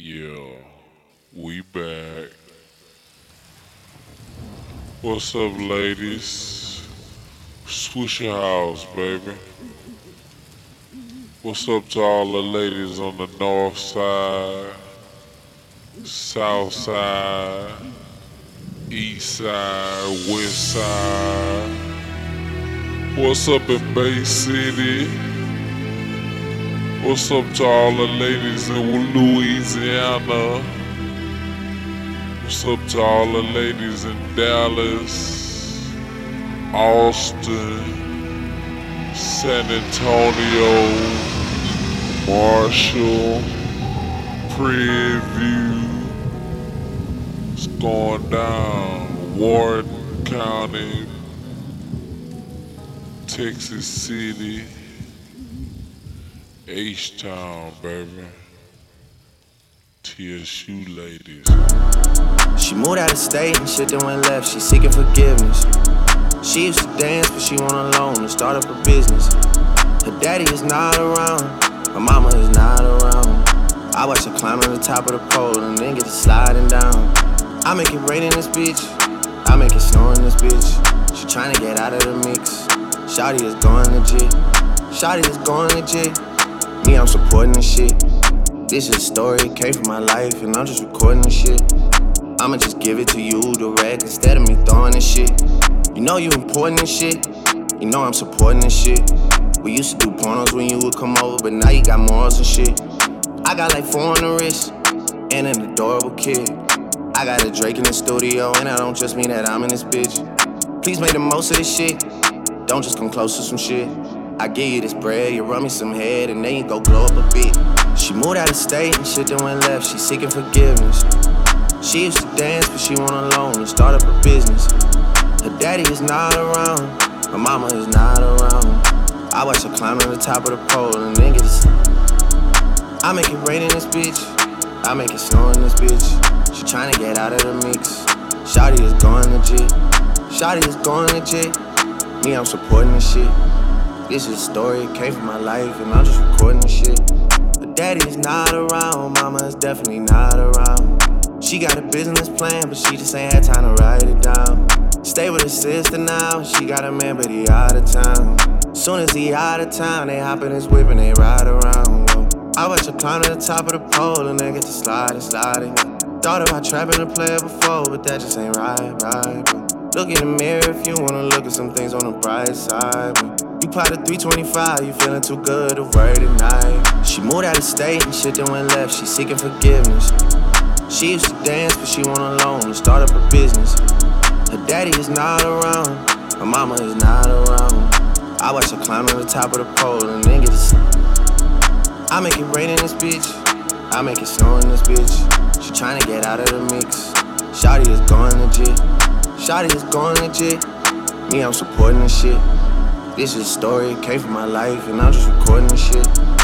Yeah, we back. What's up, ladies? Swoosh your house, baby. What's up to all the ladies on the north side, south side, east side, west side? What's up in Bay City? What's up to all the ladies in Louisiana? What's up to all the ladies in Dallas, Austin, San Antonio, Marshall, Preview? It's going down, Warden County, Texas City, H-Town, baby. TSU ladies. She moved out of state and shit then went left. She seeking forgiveness. She used to dance, but she went alone and start up a business. Her daddy is not around. Her mama is not around. I watch her climb to the top of the pole and then get to sliding down. I make it rain in this bitch. I make it snow in this bitch. She trying to get out of the mix. Shawty is going legit. Shawty is going legit. Me, I'm supporting this shit. This is a story, it came from my life, and I'm just recording this shit. I'ma just give it to you direct instead of me throwing this shit. You know you important this shit. You know I'm supporting this shit. We used to do pornos when you would come over, but now you got morals and shit. I got like 4 on the wrist and an adorable kid. I got a Drake in the studio, and I don't just mean that I'm in this bitch. Please make the most of this shit. Don't just come close to some shit. I give you this bread, you rub me some head, and then you go blow up a bit. She moved out of state and shit then went left. She seeking forgiveness. She used to dance, but she went alone and start up a business. Her daddy is not around. Her mama is not around. I watch her climb to the top of the pole and then get this. I make it rain in this bitch. I make it snow in this bitch. She trying to get out of the mix. Shawty is going legit. Shawty is going legit. Me, I'm supporting this shit. This is a story, it came from my life, and I'm just recording this shit. But daddy's not around, mama's definitely not around. She got a business plan, but she just ain't had time to write it down. Stay with her sister now, she got a man, but he out of town. Soon as he out of town, they hop in his whip and they ride around. Whoa. I watch her climb to the top of the pole and then get to sliding. Thought about trapping a player before, but that just ain't right, bro. Look in the mirror if you wanna look at some things on the bright side, bro. You plotted 325, you feeling too good to worry tonight. She moved out of state and shit then went left. She seeking forgiveness. She used to dance, but she went alone and start up a business. Her daddy is not around. Her mama is not around. I watch her climb to the top of the pole and then get this. I make it rain in this bitch. I make it snow in this bitch. She trying to get out of the mix. Shawty is going legit. Shawty is going legit. Me, I'm supporting this shit. This is a story, it came from my life, and I'm just recording this shit.